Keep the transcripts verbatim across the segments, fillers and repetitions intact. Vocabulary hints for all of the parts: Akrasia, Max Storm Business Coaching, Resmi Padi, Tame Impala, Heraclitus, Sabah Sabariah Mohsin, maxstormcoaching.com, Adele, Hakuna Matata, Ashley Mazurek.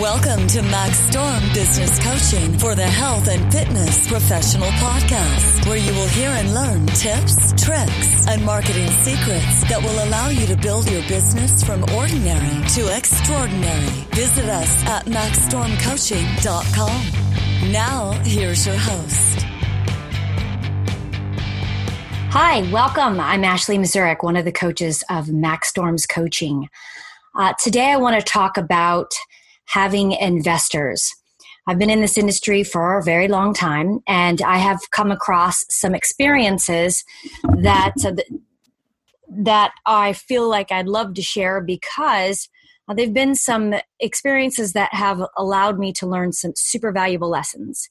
Welcome to Max Storm Business Coaching for the Health and Fitness Professional Podcast, where you will hear and learn tips, tricks, and marketing secrets that will allow you to build your business from ordinary to extraordinary. Visit us at max storm coaching dot com. Now, here's your host. Hi, welcome. I'm Ashley Mazurek, one of the coaches of Max Storm's Coaching. Uh, today, I want to talk about having investors. I've been in this industry for a very long time, and I have come across some experiences that uh, that I feel like I'd love to share because uh, there've been some experiences that have allowed me to learn some super valuable lessons.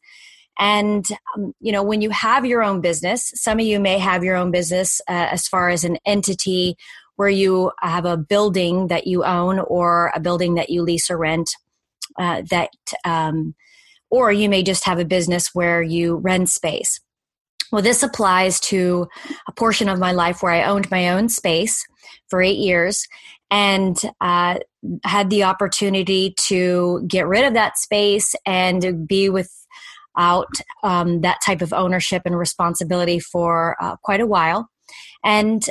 And um, you know, when you have your own business, some of you may have your own business uh, as far as an entity where you have a building that you own or a building that you lease or rent. Uh, that, um, or you may just have a business where you rent space. Well, this applies to a portion of my life where I owned my own space for eight years and uh, had the opportunity to get rid of that space and be without um, that type of ownership and responsibility for uh, quite a while, and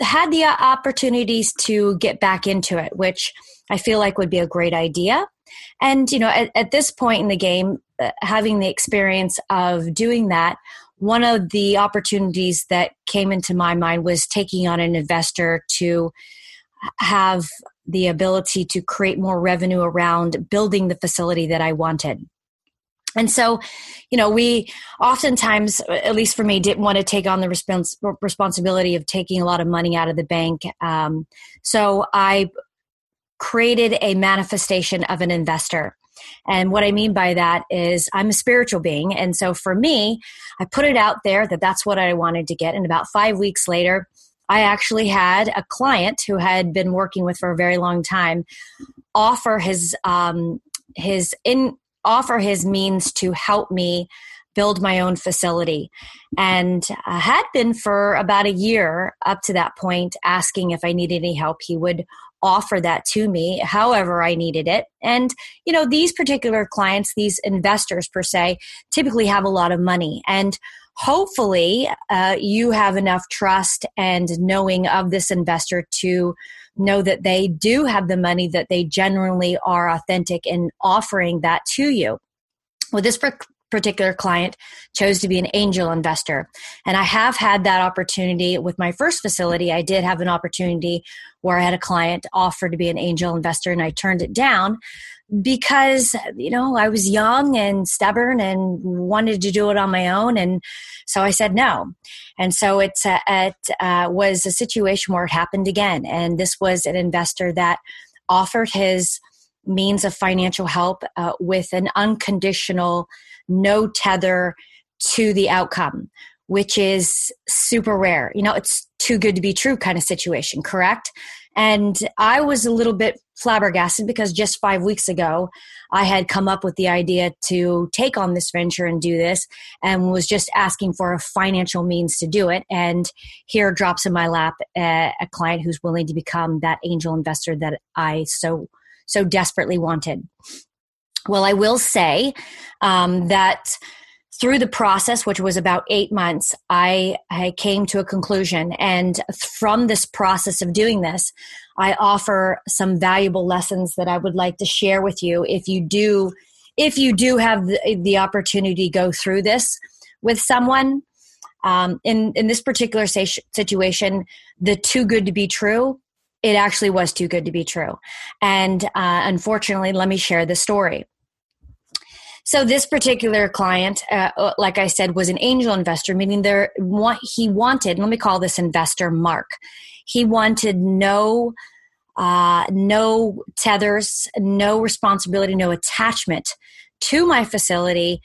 had the opportunities to get back into it, which I feel like would be a great idea. And, you know, at, at this point in the game, uh, having the experience of doing that, one of the opportunities that came into my mind was taking on an investor to have the ability to create more revenue around building the facility that I wanted. And so, you know, we oftentimes, at least for me, didn't want to take on the respons- responsibility of taking a lot of money out of the bank. Um, so I created a manifestation of an investor. And what I mean by that is I'm a spiritual being. And so for me, I put it out there that that's what I wanted to get. And about five weeks later, I actually had a client who had been working with for a very long time offer his, um, his in offer his means to help me build my own facility. And I had been for about a year up to that point asking if I needed any help. He would offer that to me however I needed it. And, you know, these particular clients, these investors per se, typically have a lot of money. And hopefully uh, you have enough trust and knowing of this investor to know that they do have the money, that they generally are authentic in offering that to you. Well, this per- particular client chose to be an angel investor. And I have had that opportunity with my first facility. I did have an opportunity where I had a client offer to be an angel investor, and I turned it down because, you know, I was young and stubborn and wanted to do it on my own. And so I said no. And so it's a, it uh, was a situation where it happened again. And this was an investor that offered his means of financial help uh, with an unconditional, no tether to the outcome, which is super rare. You know, it's too good to be true kind of situation, correct? And I was a little bit flabbergasted because just five weeks ago, I had come up with the idea to take on this venture and do this and was just asking for a financial means to do it. And here drops in my lap a, a client who's willing to become that angel investor that I so so desperately wanted. Well, I will say um, that through the process, which was about eight months, I, I came to a conclusion. And from this process of doing this, I offer some valuable lessons that I would like to share with you. If you do, if you do have the, the opportunity to go through this with someone, um, in, in this particular situation, the too good to be true, it actually was too good to be true. And uh, unfortunately, let me share the story. So this particular client, uh, like I said, was an angel investor, meaning there what he wanted, let me call this investor Mark. He wanted no, uh, no tethers, no responsibility, no attachment to my facility,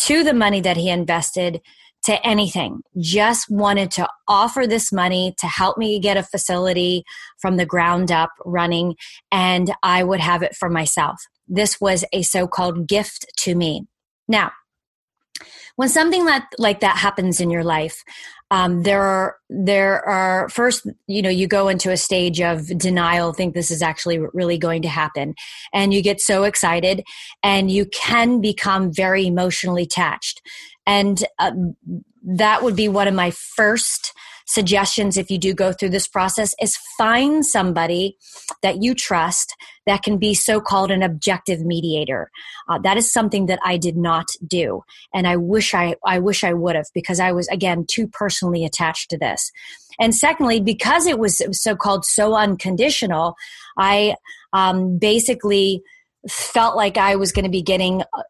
to the money that he invested, to anything. Just wanted to offer this money to help me get a facility from the ground up running, and I would have it for myself. This was a so-called gift to me. Now, when something like, like that happens in your life, Um, there are, there are first, you know, you go into a stage of denial, think this is actually really going to happen. And you get so excited and you can become very emotionally attached. And uh, that would be one of my first suggestions if you do go through this process is find somebody that you trust that can be so-called an objective mediator. Uh, that is something that I did not do. And I wish I, I wish I would have, because I was, again, too personally attached to this. And secondly, because it was so-called so unconditional, I um, basically felt like I was going to be getting... Uh,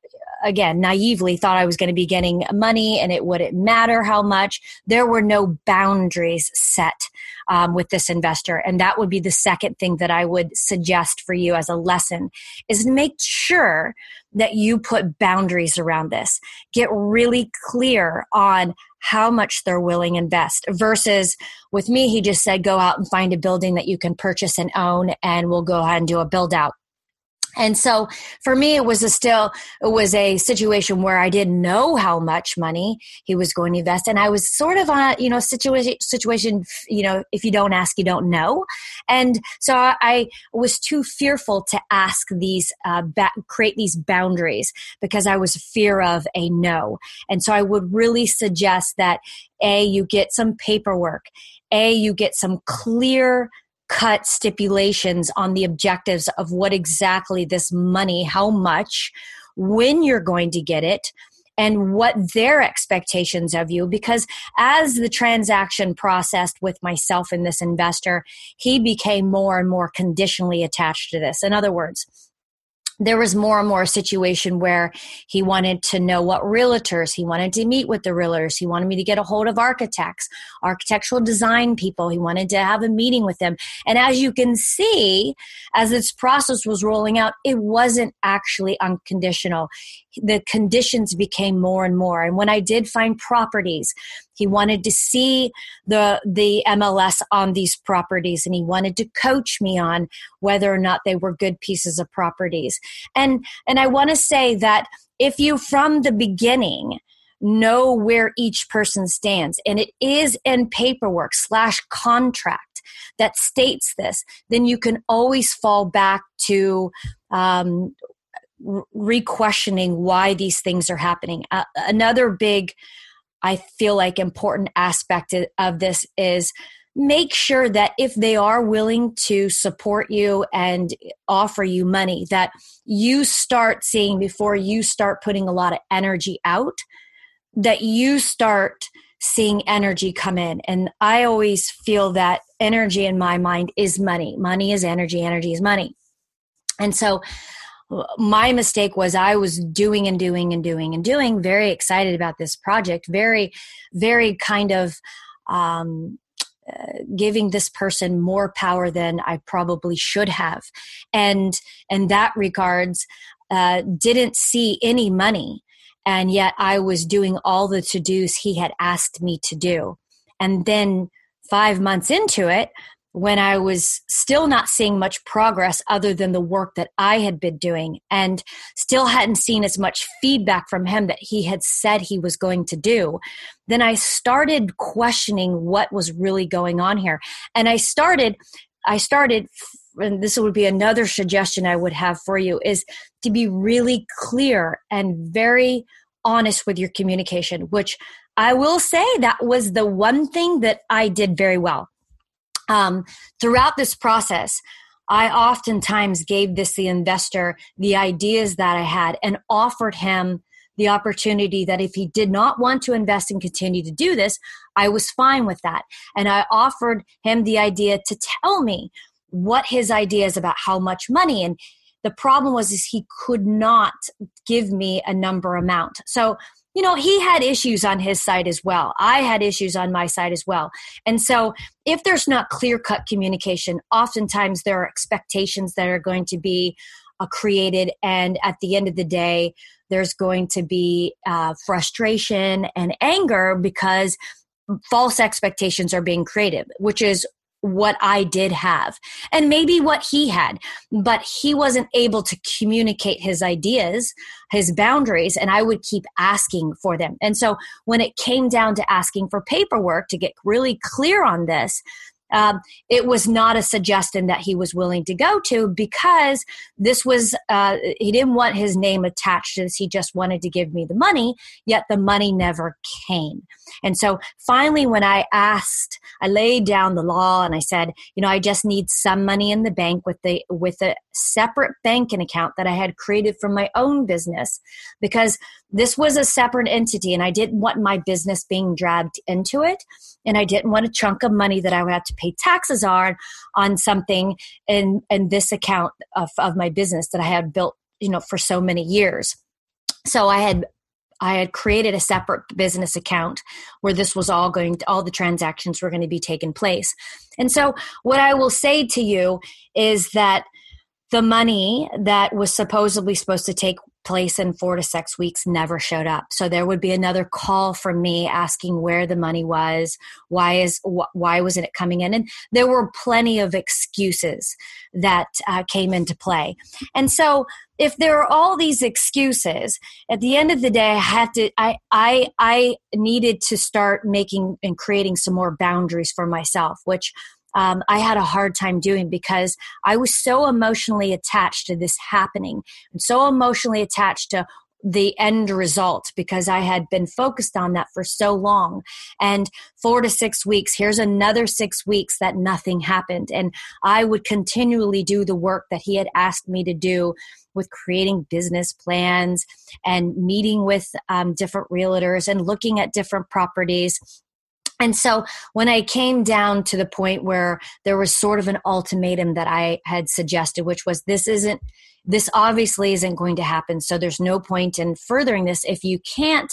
Again, naively thought I was going to be getting money and it wouldn't matter how much. There were no boundaries set um, with this investor. And that would be the second thing that I would suggest for you as a lesson is to make sure that you put boundaries around this. Get really clear on how much they're willing to invest versus with me, he just said, go out and find a building that you can purchase and own and we'll go ahead and do a build out. And so for me, it was a still, it was a situation where I didn't know how much money he was going to invest. And I was sort of on a, you know, situation, situation, you know, if you don't ask, you don't know. And so I was too fearful to ask these, uh, ba- create these boundaries because I was fear of a no. And so I would really suggest that A, you get some paperwork, A, you get some clear cut stipulations on the objectives of what exactly this money, how much, when you're going to get it, and what their expectations of you. Because as the transaction processed with myself and this investor, he became more and more conditionally attached to this. In other words, there was more and more a situation where he wanted to know what realtors, he wanted to meet with the realtors, he wanted me to get a hold of architects, architectural design people, he wanted to have a meeting with them. And as you can see, as this process was rolling out, it wasn't actually unconditional. The conditions became more and more. And when I did find properties, he wanted to see the the M L S on these properties and he wanted to coach me on whether or not they were good pieces of properties. And and I want to say that if you from the beginning know where each person stands, and it is in paperwork slash contract that states this, then you can always fall back to um, re-questioning why these things are happening. Uh, another big I feel like important aspect of this is make sure that if they are willing to support you and offer you money, that you start seeing before you start putting a lot of energy out, that you start seeing energy come in. And I always feel that energy in my mind is money. Money is energy. Energy is money. And so my mistake was I was doing and doing and doing and doing, very excited about this project, very, very kind of um, uh, giving this person more power than I probably should have. And in that regards, uh, didn't see any money. And yet I was doing all the to-dos he had asked me to do. And then five months into it, when I was still not seeing much progress other than the work that I had been doing and still hadn't seen as much feedback from him that he had said he was going to do, then I started questioning what was really going on here. And I started, I started, and this would be another suggestion I would have for you, is to be really clear and very honest with your communication, which I will say that was the one thing that I did very well. Um, throughout this process, I oftentimes gave this the investor the ideas that I had and offered him the opportunity that if he did not want to invest and continue to do this, I was fine with that. And I offered him the idea to tell me what his ideas about how much money. And the problem was is he could not give me a number amount. So, you know, he had issues on his side as well. I had issues on my side as well. And so if there's not clear-cut communication, oftentimes there are expectations that are going to be uh, created. And at the end of the day, there's going to be uh, frustration and anger because false expectations are being created, which is what I did have and maybe what he had, but he wasn't able to communicate his ideas, his boundaries, and I would keep asking for them. And so when it came down to asking for paperwork to get really clear on this, um, it was not a suggestion that he was willing to go to because this was, uh, he didn't want his name attached to this. He just wanted to give me the money, yet the money never came. And so finally, when I asked, I laid down the law and I said, you know, I just need some money in the bank with the, with a separate banking account that I had created from my own business, because this was a separate entity and I didn't want my business being dragged into it. And I didn't want a chunk of money that I would have to pay taxes on, on something in, in this account of, of my business that I had built, you know, for so many years. So I had I had created a separate business account where this was all going to, all the transactions were going to be taking place. And so what I will say to you is that the money that was supposedly supposed to take place in four to six weeks never showed up. So there would be another call from me asking where the money was, why is why wasn't it coming in? And there were plenty of excuses that uh, came into play. And so if there are all these excuses, at the end of the day, I had to I I I needed to start making and creating some more boundaries for myself, which Um, I had a hard time doing because I was so emotionally attached to this happening and so emotionally attached to the end result because I had been focused on that for so long. And four to six weeks, here's another six weeks that nothing happened. And I would continually do the work that he had asked me to do with creating business plans and meeting with um, different realtors and looking at different properties. And so when I came down to the point where there was sort of an ultimatum that I had suggested, which was this isn't, this obviously isn't going to happen. So there's no point in furthering this. If you can't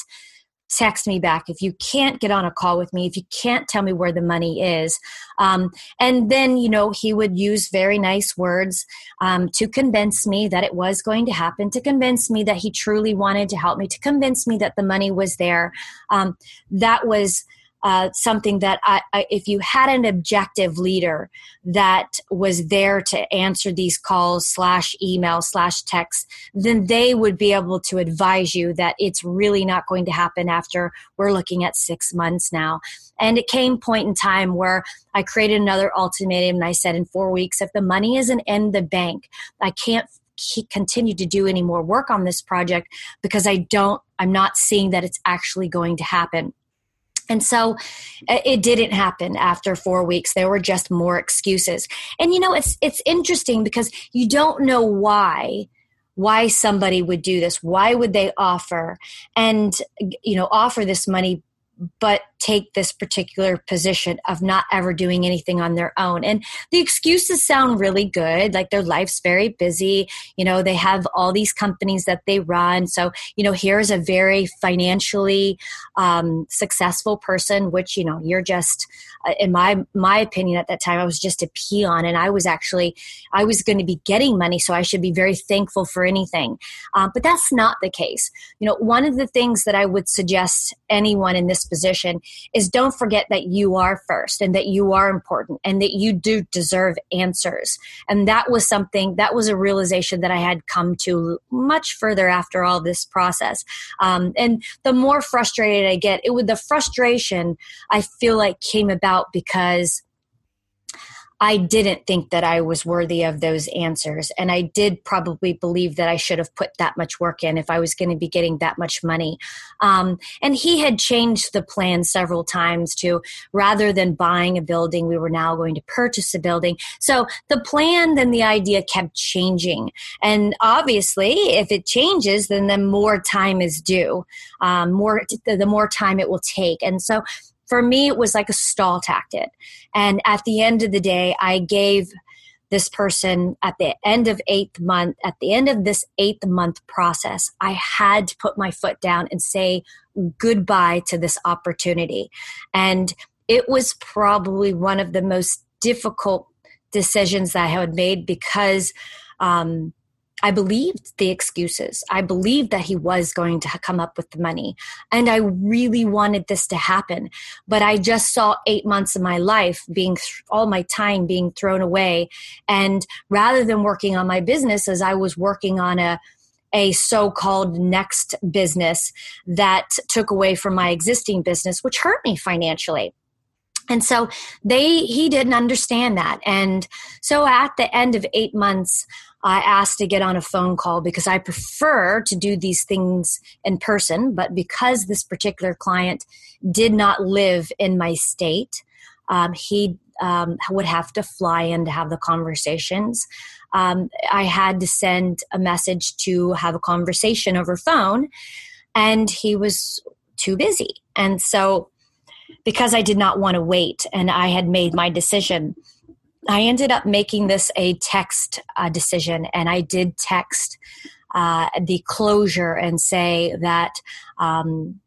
text me back, if you can't get on a call with me, if you can't tell me where the money is. Um, and then, you know, he would use very nice words um, to convince me that it was going to happen, to convince me that he truly wanted to help me, to convince me that the money was there. Um, that was Uh, something that I, I, if you had an objective leader that was there to answer these calls slash email slash text, then they would be able to advise you that it's really not going to happen after we're looking at six months now. And it came point in time where I created another ultimatum and I said in four weeks, if the money isn't in the bank, I can't continue to do any more work on this project because I don't, I'm not seeing that it's actually going to happen. And so it didn't happen after four weeks. There were just more excuses. And, you know, it's it's interesting because you don't know why, why somebody would do this. Why would they offer and, you know, offer this money but take this particular position of not ever doing anything on their own? And the excuses sound really good. Like their life's very busy. You know, they have all these companies that they run. So, you know, here's a very financially um, successful person, which, you know, you're just, uh, in my, my opinion at that time, I was just a peon and I was actually, I was going to be getting money. So I should be very thankful for anything. Uh, but that's not the case. You know, one of the things that I would suggest anyone in this position is don't forget that you are first and that you are important and that you do deserve answers. And that was something, that was a realization that I had come to much further after all this process. Um, and the more frustrated I get, it was the frustration I feel like came about because I didn't think that I was worthy of those answers. And I did probably believe that I should have put that much work in if I was going to be getting that much money. Um, and he had changed the plan several times to rather than buying a building, we were now going to purchase a building. So the plan, then the idea kept changing. And obviously, if it changes, then the more time is due, um, more the more time it will take. And so for me, it was like a stall tactic. And at the end of the day, I gave this person at the end of eighth month, at the end of this eighth month process, I had to put my foot down and say goodbye to this opportunity. And it was probably one of the most difficult decisions that I had made because um, I believed the excuses. I believed that he was going to come up with the money. And I really wanted this to happen. But I just saw eight months of my life being, th- all my time being thrown away. And rather than working on my business, as I was working on a a so-called next business that took away from my existing business, which hurt me financially. And so they, he didn't understand that. And so at the end of eight months, I asked to get on a phone call because I prefer to do these things in person. But because this particular client did not live in my state, um, he um, would have to fly in to have the conversations. Um, I had to send a message to have a conversation over phone, and he was too busy. And so because I did not want to wait and I had made my decision, I ended up making this a text uh, decision, and I did text uh, the closure and say that um,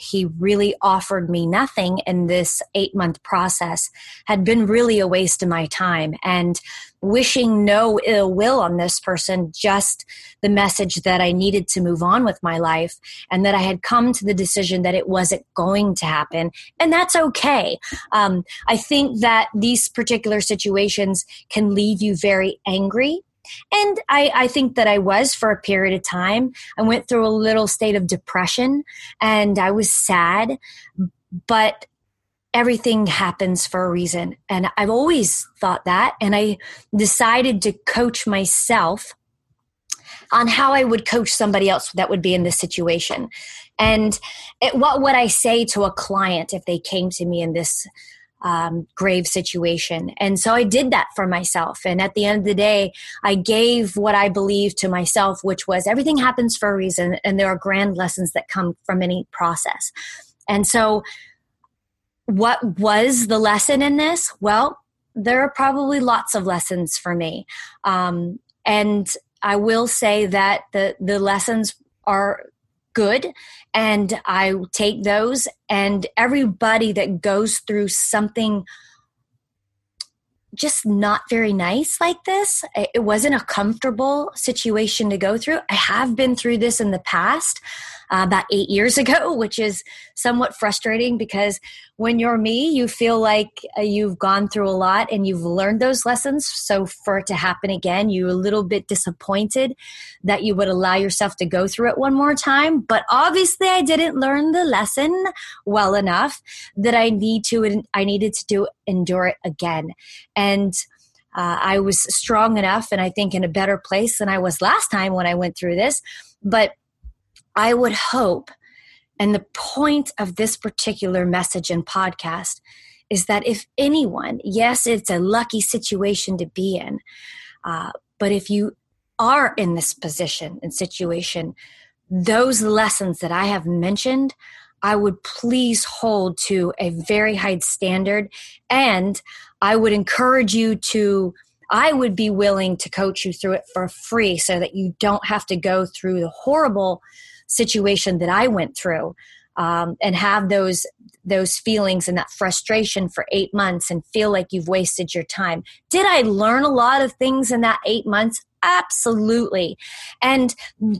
he really offered me nothing, and this eight-month process had been really a waste of my time. And wishing no ill will on this person, just the message that I needed to move on with my life and that I had come to the decision that it wasn't going to happen. And that's okay. Um, I think that these particular situations can leave you very angry. And I, I think that I was for a period of time. I went through a little state of depression and I was sad, but everything happens for a reason. And I've always thought that. And I decided to coach myself on how I would coach somebody else that would be in this situation. And it, what would I say to a client if they came to me in this Um, grave situation? And so I did that for myself. And at the end of the day, I gave what I believed to myself, which was everything happens for a reason. And there are grand lessons that come from any process. And so what was the lesson in this? Well, there are probably lots of lessons for me. Um, and I will say that the, the lessons are good, and I take those, and everybody that goes through something just not very nice like this, it wasn't a comfortable situation to go through. I have been through this in the past, uh, about eight years ago, which is somewhat frustrating because when you're me, you feel like you've gone through a lot and you've learned those lessons. So for it to happen again, you're a little bit disappointed that you would allow yourself to go through it one more time. But obviously I didn't learn the lesson well enough that I need to, I needed to do endure it again. And uh, I was strong enough and I think in a better place than I was last time when I went through this. But I would hope, and the point of this particular message and podcast is that if anyone, yes, it's a lucky situation to be in, uh, but if you are in this position and situation, those lessons that I have mentioned, I would please hold to a very high standard, and I would encourage you to, I would be willing to coach you through it for free so that you don't have to go through the horrible situation that I went through um, and have those those feelings and that frustration for eight months and feel like you've wasted your time. Did I learn a lot of things in that eight months? Absolutely. And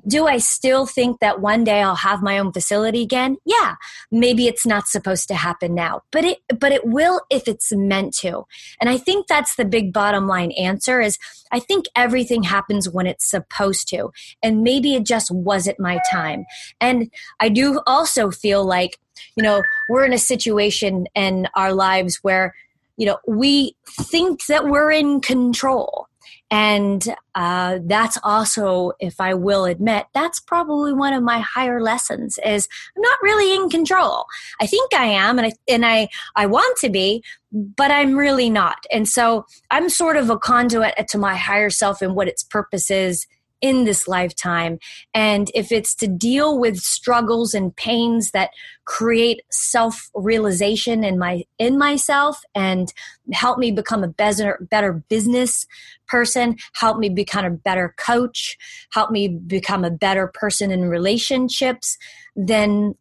do I still think that one day I'll have my own facility again? Yeah, maybe it's not supposed to happen now, but it, but it will if it's meant to. And I think that's the big bottom line answer is I think everything happens when it's supposed to, and maybe it just wasn't my time. And I do also feel like, you know, we're in a situation in our lives where, you know, we think that we're in control. And uh, that's also, if I will admit, that's probably one of my higher lessons is I'm not really in control. I think I am, and I and I, I want to be, but I'm really not. And so I'm sort of a conduit to my higher self and what its purpose is in this lifetime. And if it's to deal with struggles and pains that create self-realization in my in myself and help me become a better, better business person, help me become a better coach, help me become a better person in relationships, then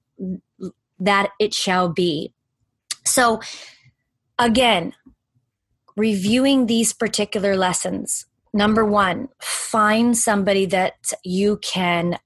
that it shall be. So again, reviewing these particular lessons, Number one, find somebody that you can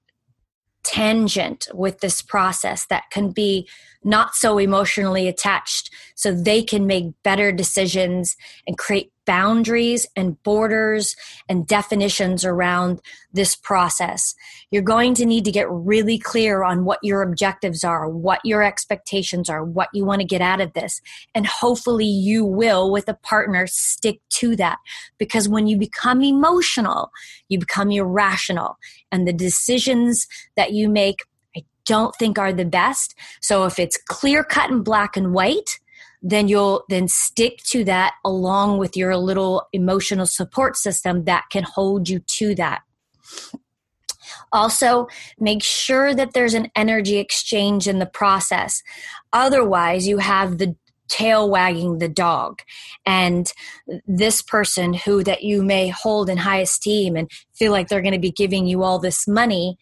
tangent with this process, that can be not so emotionally attached, so they can make better decisions and create boundaries and borders and definitions around this process. You're going to need to get really clear on what your objectives are, what your expectations are, what you want to get out of this. And hopefully you will, with a partner, stick to that. Because when you become emotional, you become irrational. And the decisions that you make, I don't think are the best. So if it's clear cut and black and white, then you'll then stick to that along with your little emotional support system that can hold you to that. Also, make sure that there's an energy exchange in the process. Otherwise, you have the tail wagging the dog, and this person who that you may hold in high esteem and feel like they're going to be giving you all this money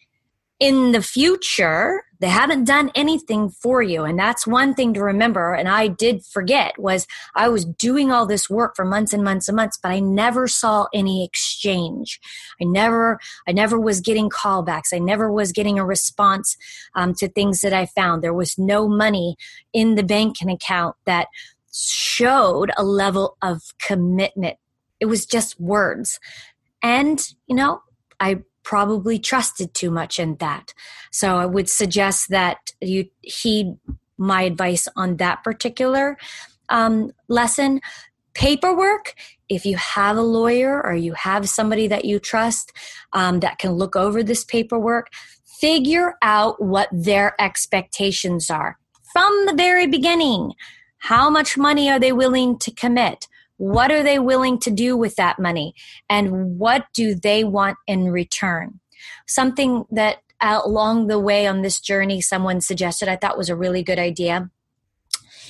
in the future, they haven't done anything for you. And that's one thing to remember. And I did forget was I was doing all this work for months and months and months, but I never saw any exchange. I never, I never was getting callbacks. I never was getting a response um, to things that I found. There was no money in the bank account that showed a level of commitment. It was just words. And, you know, I probably trusted too much in that. So I would suggest that you heed my advice on that particular um, lesson. Paperwork, if you have a lawyer or you have somebody that you trust um, that can look over this paperwork, figure out what their expectations are from the very beginning. How much money are they willing to commit? What are they willing to do with that money? And what do they want in return? Something that uh, along the way on this journey, someone suggested I thought was a really good idea.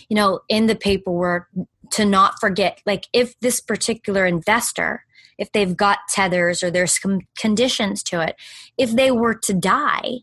You know, in the paperwork, to not forget, like if this particular investor, if they've got tethers or there's some conditions to it, if they were to die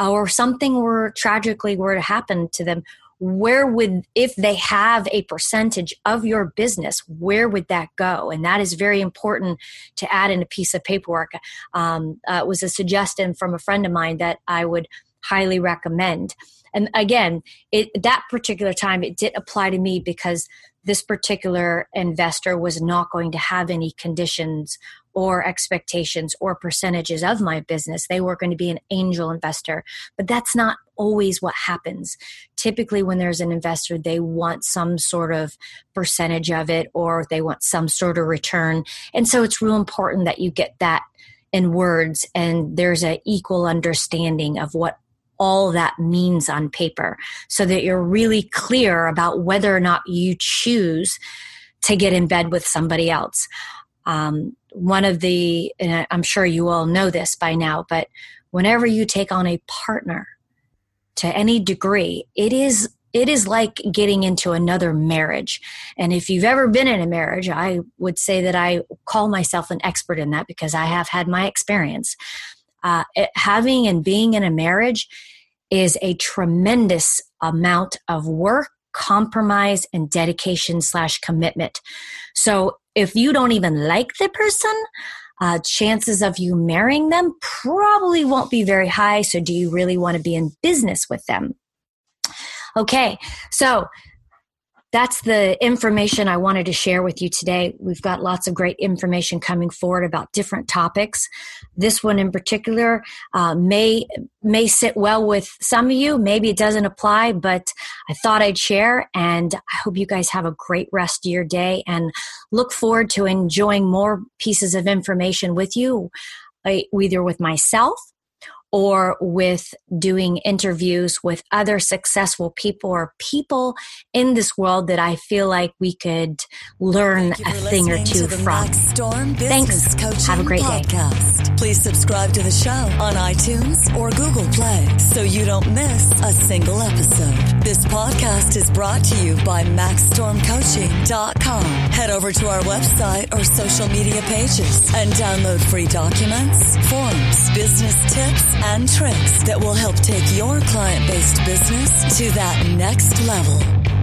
uh, or something were tragically were to happen to them, where would, if they have a percentage of your business, where would that go? And that is very important to add in a piece of paperwork. Um, uh, it was a suggestion from a friend of mine that I would highly recommend. And again, it, that particular time, it did apply to me because this particular investor was not going to have any conditions or expectations or percentages of my business. They were going to be an angel investor, but that's not always what happens. Typically when there's an investor, they want some sort of percentage of it, or they want some sort of return. And so it's real important that you get that in words and there's an equal understanding of what all that means on paper so that you're really clear about whether or not you choose to get in bed with somebody else. Um, one of the, and I'm sure you all know this by now, but whenever you take on a partner to any degree, it is, it is like getting into another marriage. And if you've ever been in a marriage, I would say that I call myself an expert in that because I have had my experience. Uh, it, having and being in a marriage is a tremendous amount of work, compromise, and dedication slash commitment. So if you don't even like the person, uh, chances of you marrying them probably won't be very high. So do you really want to be in business with them? Okay, so that's the information I wanted to share with you today. We've got lots of great information coming forward about different topics. This one in particular uh, may may sit well with some of you. Maybe it doesn't apply, but I thought I'd share, and I hope you guys have a great rest of your day and look forward to enjoying more pieces of information with you, either with myself or with doing interviews with other successful people or people in this world that I feel like we could learn a thing or two from. Max Storm Business Coaching. Have a great podcast. Day. Please subscribe to the show on iTunes or Google Play so you don't miss a single episode. This podcast is brought to you by max storm coaching dot com. Head over to our website or social media pages and download free documents, forms, business tips, and tricks that will help take your client-based business to that next level.